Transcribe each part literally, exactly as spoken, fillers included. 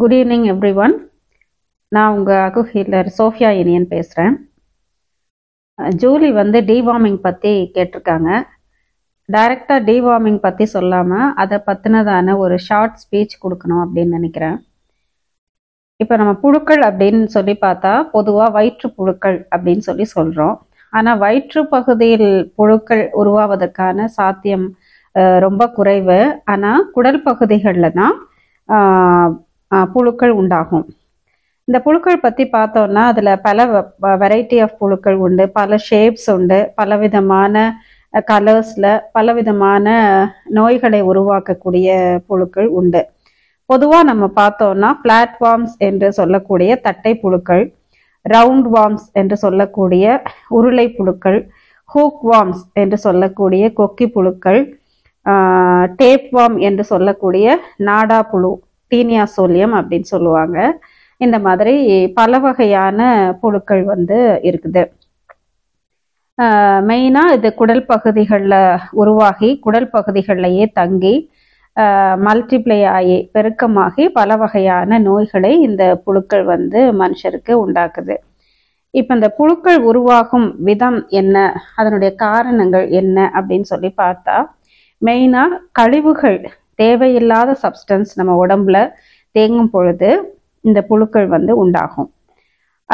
Good evening every one. நான் உங்கள் அக்கு ஹீலர் சோஃபியா இனியன் பேசுகிறேன். ஜூலி வந்து டிவார்மிங் பற்றி கேட்டிருக்காங்க. டைரெக்டாக டிவார்மிங் பற்றி சொல்லாமல் அதை பற்றினதான ஒரு ஷார்ட் ஸ்பீச் கொடுக்கணும் அப்படின்னு நினைக்கிறேன். இப்போ நம்ம புழுக்கள் அப்படின்னு சொல்லி பார்த்தா பொதுவாக வயிற்று புழுக்கள் அப்படின்னு சொல்லி சொல்கிறோம். ஆனால் வயிற்று பகுதியில் புழுக்கள் உருவாவதற்கான சாத்தியம் ரொம்ப குறைவு. ஆனால் குடல் பகுதிகளில் தான் புழுக்கள் உண்டாகும். இந்த புழுக்கள் பற்றி பார்த்தோன்னா அதில் பல வெரைட்டி ஆஃப் புழுக்கள் உண்டு, பல ஷேப்ஸ் உண்டு, பலவிதமான கலர்ஸில் பலவிதமான நோய்களை உருவாக்கக்கூடிய புழுக்கள் உண்டு. பொதுவாக நம்ம பார்த்தோன்னா ஃப்ளாட் வார்ம்ஸ் என்று சொல்லக்கூடிய தட்டை புழுக்கள், ரவுண்ட் வார்ம்ஸ் என்று சொல்லக்கூடிய உருளை புழுக்கள், ஹூக் வார்ம்ஸ் என்று சொல்லக்கூடிய கொக்கி புழுக்கள், டேப் வார்ம் என்று சொல்லக்கூடிய நாடா புழு, டீனியா சோலியம் அப்படின்னு சொல்லுவாங்க. இந்த மாதிரி பல வகையான புழுக்கள் வந்து இருக்குது. மெயினாக இது குடல் பகுதிகளில் உருவாகி குடல் பகுதிகளிலேயே தங்கி மல்டிப்ளை ஆகி பெருக்கமாகி பல வகையான நோய்களை இந்த புழுக்கள் வந்து மனுஷருக்கு உண்டாக்குது. இப்போ இந்த புழுக்கள் உருவாகும் விதம் என்ன, அதனுடைய காரணங்கள் என்ன அப்படின்னு சொல்லி பார்த்தா மெயினாக கழிவுகள், தேவையில்லாத சப்ஸ்டன்ஸ் நம்ம உடம்புல தேங்கும் பொழுது இந்த புழுக்கள் வந்து உண்டாகும்.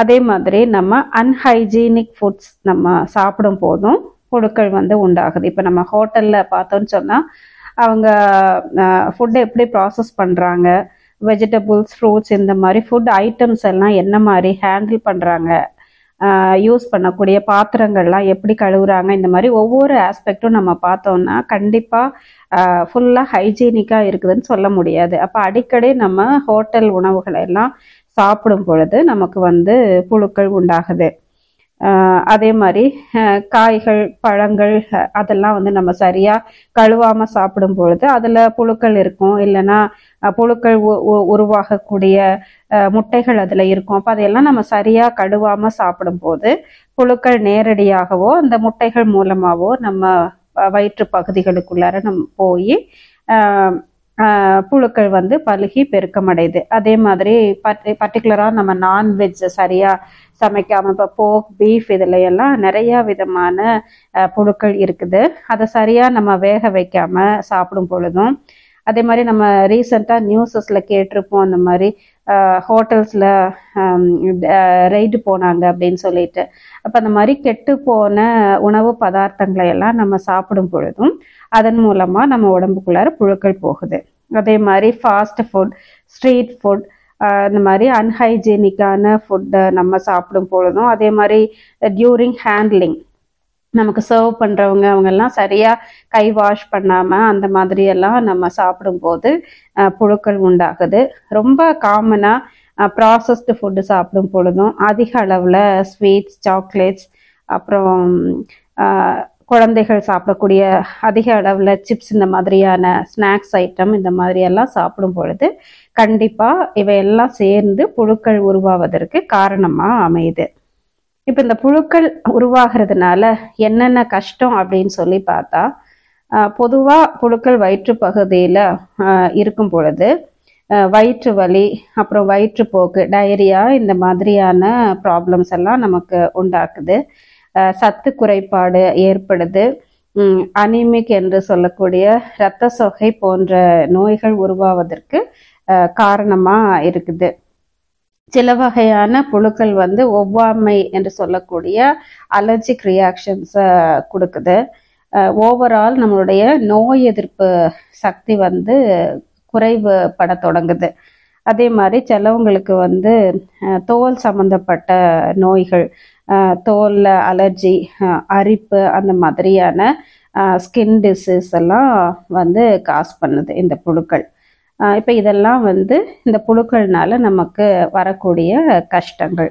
அதே மாதிரி நம்ம அன்ஹைஜீனிக் ஃபுட்ஸ் நம்ம சாப்பிடும் போதும் புழுக்கள் வந்து உண்டாகுது. இப்போ நம்ம ஹோட்டலில் பார்த்தோன்னு சொன்னால் அவங்க ஃபுட்டை எப்படி ப்ராசஸ் பண்ணுறாங்க, வெஜிடபிள்ஸ், ஃப்ரூட்ஸ், இந்த மாதிரி ஃபுட் ஐட்டம்ஸ் எல்லாம் என்ன மாதிரி ஹேண்டில் பண்ணுறாங்க, யூஸ் பண்ணக்கூடிய பாத்திரங்கள்லாம் எப்படி கழுவுறாங்க, இந்த மாதிரி ஒவ்வொரு ஆஸ்பெக்டும் நம்ம பார்த்தோம்னா கண்டிப்பாக ஃபுல்லாக ஹைஜீனிக்காக இருக்குதுன்னு சொல்ல முடியாது. அப்போ அடிக்கடி நம்ம ஹோட்டல் உணவுகளை எல்லாம் சாப்பிடும் பொழுது நமக்கு வந்து புழுக்கள் உண்டாகுது. அதே மாதிரி காய்கள், பழங்கள் அதெல்லாம் வந்து நம்ம சரியாக கழுவாமல் சாப்பிடும் பொழுது அதில் புழுக்கள் இருக்கும். இல்லைன்னா புழுக்கள் உருவாகக்கூடிய முட்டைகள் அதில் இருக்கும். அப்போ அதையெல்லாம் நம்ம சரியாக கழுவாமல் சாப்பிடும்போது புழுக்கள் நேரடியாகவோ அந்த முட்டைகள் மூலமாகவோ நம்ம வயிற்று பகுதிகளுக்குள்ளார நம்ம போய் புழுக்கள் வந்து பழுகி பெருக்கமடையுது. அதே மாதிரி பர்டி பர்டிகுலராக நம்ம நான்வெஜ் சரியாக சமைக்காமல், இப்போ போர்க், பீஃப் இதில் எல்லாம் நிறையா விதமான புழுக்கள் இருக்குது. அதை சரியாக நம்ம வேக வைக்காமல் சாப்பிடும் பொழுதும் அதே மாதிரி நம்ம ரீசெண்டாக நியூஸஸில் கேட்டிருப்போம், அந்த மாதிரி ஹோட்டல்ஸில் ரெய்டு போனாங்க அப்படின்னு சொல்லிட்டு. அப்போ அந்த மாதிரி கெட்டு போன உணவு பதார்த்தங்களை எல்லாம் நம்ம சாப்பிடும் பொழுதும் அதன் மூலமாக நம்ம உடம்புக்குள்ளார புழுக்கள் போகுது. அதே மாதிரி ஃபாஸ்ட் ஃபுட், ஸ்ட்ரீட் ஃபுட், இந்த மாதிரி அன்ஹைஜீனிக்கான ஃபுட்டை நம்ம சாப்பிடும் பொழுதும் அதே மாதிரி டியூரிங் ஹேண்ட்லிங் நமக்கு சர்வ் பண்ணுறவங்க அவங்கெல்லாம் சரியாக கை வாஷ் பண்ணாமல் அந்த மாதிரியெல்லாம் நம்ம சாப்பிடும்போது புழுக்கள் உண்டாகுது. ரொம்ப காமனாக ப்ராசஸ்டு ஃபுட்டு சாப்பிடும் பொழுதும் அதிக அளவில் ஸ்வீட்ஸ், சாக்லேட்ஸ், அப்புறம் குழந்தைகள் சாப்பிடக்கூடிய அதிக அளவில் சிப்ஸ், இந்த மாதிரியான ஸ்நாக்ஸ் ஐட்டம் இந்த மாதிரியெல்லாம் சாப்பிடும் பொழுது கண்டிப்பாக இவையெல்லாம் சேர்ந்து புழுக்கள் உருவாவதற்கு காரணமாக அமையுது. இப்போ இந்த புழுக்கள் உருவாகிறதுனால என்னென்ன கஷ்டம் அப்படின்னு சொல்லி பார்த்தா பொதுவாக புழுக்கள் வயிற்று பகுதியில் இருக்கும் பொழுது வயிற்று வலி, அப்புறம் வயிற்றுப்போக்கு, டயரியா, இந்த மாதிரியான ப்ராப்ளம்ஸ் எல்லாம் நமக்கு உண்டாக்குது. சத்து குறைபாடு ஏற்படுது. அனிமிக் என்று சொல்லக்கூடிய இரத்த சொகை போன்ற நோய்கள் உருவாவதற்கு காரணமாக இருக்குது. சில வகையான புழுக்கள் வந்து ஒவ்வாமை என்று சொல்லக்கூடிய அலர்ஜிக் ரியாக்ஷன்ஸை கொடுக்குது. ஓவரால் நம்மளுடைய நோய் எதிர்ப்பு சக்தி வந்து குறைவுபட தொடங்குது. அதே மாதிரி சிலவங்களுக்கு வந்து தோல் சம்மந்தப்பட்ட நோய்கள், தோலில் அலர்ஜி, அரிப்பு, அந்த மாதிரியான ஸ்கின் டிசீஸ் எல்லாம் வந்து காஸ் பண்ணுது இந்த புழுக்கள். இப்போ இதெல்லாம் வந்து இந்த புழுக்கள்னால நமக்கு வரக்கூடிய கஷ்டங்கள்.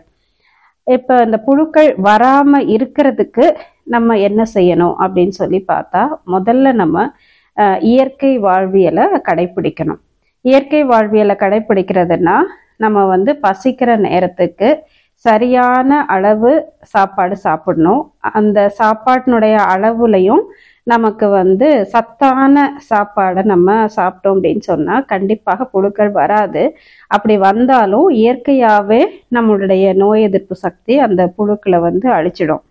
இப்போ இந்த புழுக்கள் வராமல் இருக்கிறதுக்கு நம்ம என்ன செய்யணும் அப்படின்னு சொல்லி பார்த்தா முதல்ல நம்ம இயற்கை வாழ்வியலை கடைப்பிடிக்கணும். இயற்கை வாழ்வியலை கடைப்பிடிக்கிறதுனா நம்ம வந்து பசிக்கிற நேரத்துக்கு சரியான அளவு சாப்பாடு சாப்பிடணும். அந்த சாப்பாட்டினுடைய அளவுலையும் நமக்கு வந்து சத்தான சாப்பாடை நம்ம சாப்பிட்டோம் அப்படின்னு சொன்னால் கண்டிப்பாக புழுக்கள் வராது. அப்படி வந்தாலும் இயற்கையாகவே நம்மளுடைய நோய் எதிர்ப்பு சக்தி அந்த புழுக்களை வந்து அழிச்சிடும்.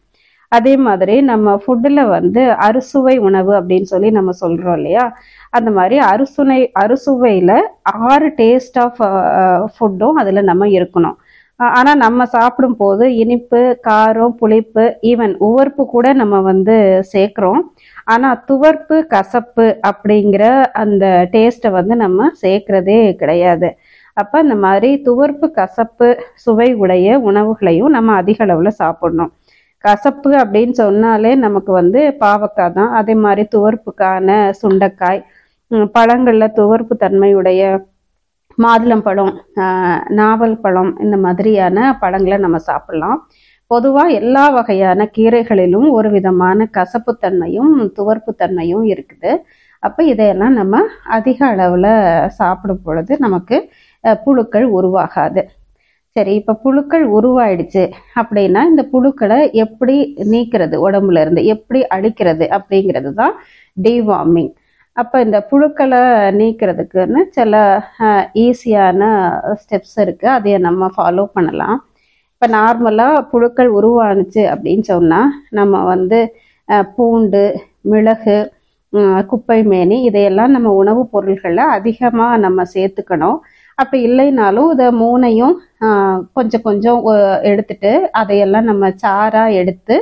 அதே மாதிரி நம்ம ஃபுட்டில் வந்து அறுசுவை உணவு அப்படின்னு சொல்லி நம்ம சொல்கிறோம் இல்லையா, அந்த மாதிரி அறுசுனை அறுசுவையில் ஆறு டேஸ்ட் ஆஃப் ஃபுட்டும் அதில் நம்ம இருக்கணும். ஆனால் நம்ம சாப்பிடும் போது இனிப்பு, காரம், புளிப்பு, ஈவன் உவர்ப்பு கூட நம்ம வந்து சேர்க்குறோம். ஆனால் துவர்ப்பு, கசப்பு அப்படிங்கிற அந்த டேஸ்ட்டை வந்து நம்ம சேர்க்குறதே கிடையாது. அப்போ இந்த மாதிரி துவர்ப்பு, கசப்பு சுவை உடைய உணவுகளையும் நம்ம அதிக அளவில் சாப்பிடணும். கசப்பு அப்படின்னு சொன்னாலே நமக்கு வந்து பாவக்காய் தான். அதே மாதிரி துவர்ப்புக்கான சுண்டைக்காய், பழங்களில் துவர்ப்பு தன்மையுடைய மாதுளம்பழம், நாவல் பழம், இந்த மாதிரியான பழங்களை நம்ம சாப்பிடலாம். பொதுவாக எல்லா வகையான கீரைகளிலும் ஒரு விதமான கசப்புத்தன்மையும் துவர்ப்புத்தன்மையும் இருக்குது. அப்போ இதையெல்லாம் நம்ம அதிக அளவில் சாப்பிடும் பொழுது நமக்கு புழுக்கள் உருவாகாது. சரி, இப்போ புழுக்கள் உருவாயிடுச்சு அப்படின்னா இந்த புழுக்களை எப்படி நீக்கிறது, உடம்புல இருந்து எப்படி அழிக்கிறது அப்படிங்கிறது தான் டீவார்மிங். அப்போ இந்த புழுக்களை நீக்கிறதுக்குன்னு சில ஈஸியான ஸ்டெப்ஸ் இருக்குது, அதையை நம்ம ஃபாலோ பண்ணலாம். இப்போ நார்மலாக புழுக்கள் உருவானுச்சு அப்படின்னு சொன்னால் நம்ம வந்து பூண்டு, மிளகு, குப்பை மேனி இதையெல்லாம் நம்ம உணவுப் பொருள்களை அதிகமாக நம்ம சேர்த்துக்கணும். அப்போ இல்லைனாலும் இதை மூணையும் கொஞ்சம் கொஞ்சம் எடுத்துட்டு அதையெல்லாம் நம்ம சாராக எடுத்து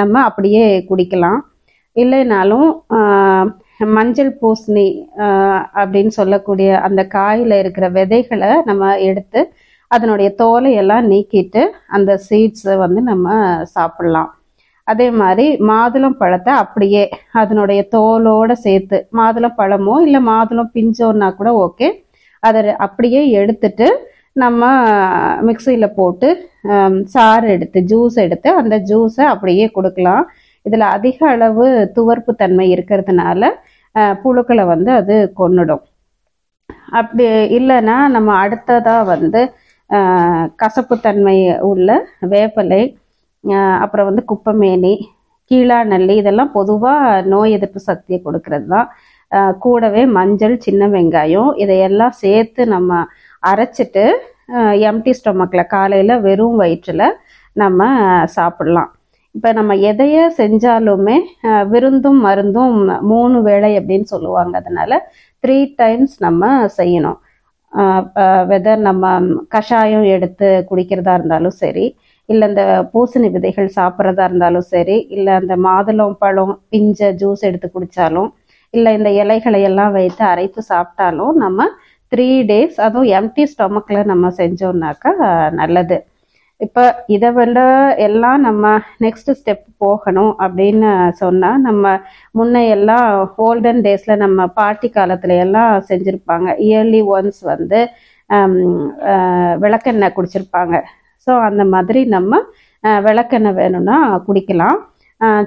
நம்ம அப்படியே குடிக்கலாம். இல்லைனாலும் மஞ்சள் பூசணி அப்படின்னு சொல்லக்கூடிய அந்த காயில் இருக்கிற விதைகளை நம்ம எடுத்து அதனுடைய தோலையெல்லாம் நீக்கிட்டு அந்த சீட்ஸை வந்து நம்ம சாப்பிடலாம். அதே மாதிரி மாதுளம் பழத்தை அப்படியே அதனுடைய தோலோடு சேர்த்து, மாதுளம் பழமோ இல்லை மாதுளம் பிஞ்சோன்னா கூட ஓகே, அதை அப்படியே எடுத்துட்டு நம்ம மிக்சியில் போட்டு சாறு எடுத்து ஜூஸ் எடுத்து அந்த ஜூஸை அப்படியே கொடுக்கலாம். இதில் அதிக அளவு துவர்ப்பு தன்மை இருக்கிறதுனால புழுக்களை வந்து அது கொன்னுடும். அப்படி இல்லைன்னா நம்ம அடுத்ததாக வந்து கசப்புத்தன்மை உள்ள வேப்பலை, அப்புறம் வந்து குப்பைமேனி, கீழா நல்லி இதெல்லாம் பொதுவாக நோய் எதிர்ப்பு சக்தியை கொடுக்கறது தான். கூடவே மஞ்சள், சின்ன வெங்காயம் இதையெல்லாம் சேர்த்து நம்ம அரைச்சிட்டு எம்டி ஸ்டொமக்கில் காலையில் வெறும் வயிற்றில் நம்ம சாப்பிடலாம். இப்போ நம்ம எதைய செஞ்சாலுமே விருந்தும் மருந்தும் மூணு வேளை அப்படின்னு சொல்லுவாங்க, அதனால த்ரீ டைம்ஸ் நம்ம செய்யணும். வெதர் நம்ம கஷாயம் எடுத்து குடிக்கிறதா இருந்தாலும் சரி, இல்லை இந்த பூசணி விதைகள் சாப்பிட்றதா இருந்தாலும் சரி, இல்லை அந்த மாதுளம் பழம் பிஞ்ச ஜூஸ் எடுத்து குடித்தாலும், இல்லை இந்த இலைகளை எல்லாம் வைத்து அரைத்து சாப்பிட்டாலும் நம்ம த்ரீ டேஸ் அதுவும் எம்டி ஸ்டொமக்கில் நம்ம செஞ்சோம்னாக்கா நல்லது. இப்போ இதை விட எல்லாம் நம்ம நெக்ஸ்ட் ஸ்டெப் போகணும் அப்படின்னு சொன்னால், நம்ம முன்ன எல்லாம் ஓல்டன் டேஸில் நம்ம பாட்டி காலத்துல எல்லாம் செஞ்சுருப்பாங்க. இயர்லி ஒன்ஸ் வந்து விளக்கெண்ணெய் குடிச்சிருப்பாங்க. ஸோ அந்த மாதிரி நம்ம விளக்கெண்ணெய் வேணும்னா குடிக்கலாம்.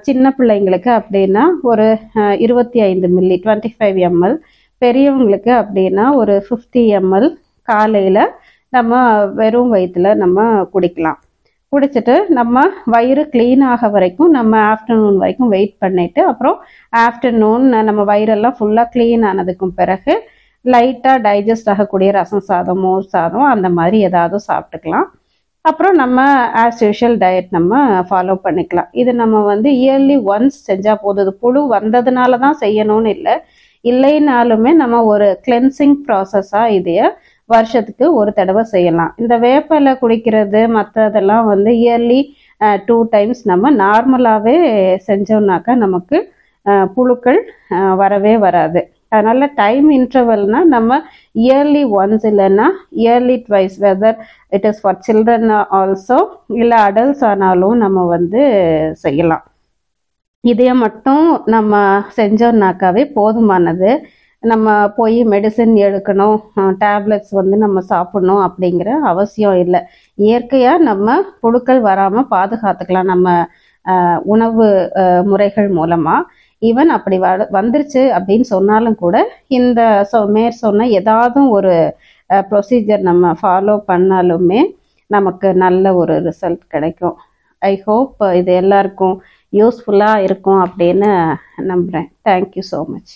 சின்ன பிள்ளைங்களுக்கு அப்படின்னா ஒரு இருபத்தி ஐந்து மில்லி டுவெண்ட்டி ஃபைவ் எம்எல் பெரியவங்களுக்கு அப்படின்னா ஒரு ஃபிஃப்டி எம்எல் காலையில் நம்ம வெறும் வயிற்றுல நம்ம குடிக்கலாம். குடிச்சிட்டு நம்ம வயிறு க்ளீன் ஆக வரைக்கும் நம்ம ஆஃப்டர்நூன் வரைக்கும் வெயிட் பண்ணிவிட்டு, அப்புறம் ஆஃப்டர்நூன் நம்ம வயிறெல்லாம் ஃபுல்லாக க்ளீன் ஆனதுக்கும் பிறகு லைட்டாக டைஜஸ்ட் ஆகக்கூடிய ரசம் சாதம், மோர் சாதம் அந்த மாதிரி ஏதாவது சாப்பிட்டுக்கலாம். அப்புறம் நம்ம ஆஸ் யூஷுவல் டயட் நம்ம ஃபாலோ பண்ணிக்கலாம். இது நம்ம வந்து இயர்லி ஒன்ஸ் செஞ்சால் போதும். புழு வந்ததுனால தான் செய்யணும்னு இல்லை, இல்லைனாலுமே நம்ம ஒரு கிளென்சிங் ப்ராசஸாக இதைய வருஷத்துக்கு ஒரு தடவை செய்யலாம். இந்த வேப்பலை குடிக்கிறது மற்றதெல்லாம் வந்து இயர்லி டூ டைம்ஸ் நம்ம நார்மலாகவே செஞ்சோம்னாக்கா நமக்கு புழுக்கள் வரவே வராது. அதனால் டைம் இன்டர்வல்னால் நம்ம இயர்லி ஒன்ஸ் இல்லைன்னா yearly twice, whether it is for children also இல்லை அடல்ட்ஸ் ஆனாலும் நம்ம வந்து செய்யலாம். இதையே மட்டும் நம்ம செஞ்சோம்னாக்காவே போதுமானது. நம்ம போய் மெடிசன் எடுக்கணும், டேப்லெட்ஸ் வந்து நம்ம சாப்பிடணும் அப்படிங்கிற அவசியம் இல்லை. இயற்கையாக நம்ம புழுக்கள் வராமல் பாதுகாத்துக்கலாம் நம்ம உணவு முறைகள் மூலமாக. ஈவன் அப்படி வ வந்துருச்சு அப்படின்னு சொன்னாலும் கூட இந்த சொ மேற் சொன்ன ஏதாவது ஒரு ப்ரொசீஜர் நம்ம ஃபாலோ பண்ணாலுமே நமக்கு நல்ல ஒரு ரிசல்ட் கிடைக்கும். ஐ ஹோப் இது எல்லாருக்கும் யூஸ்ஃபுல்லாக இருக்கும் அப்படின்னு நம்புகிறேன். Thank you so much.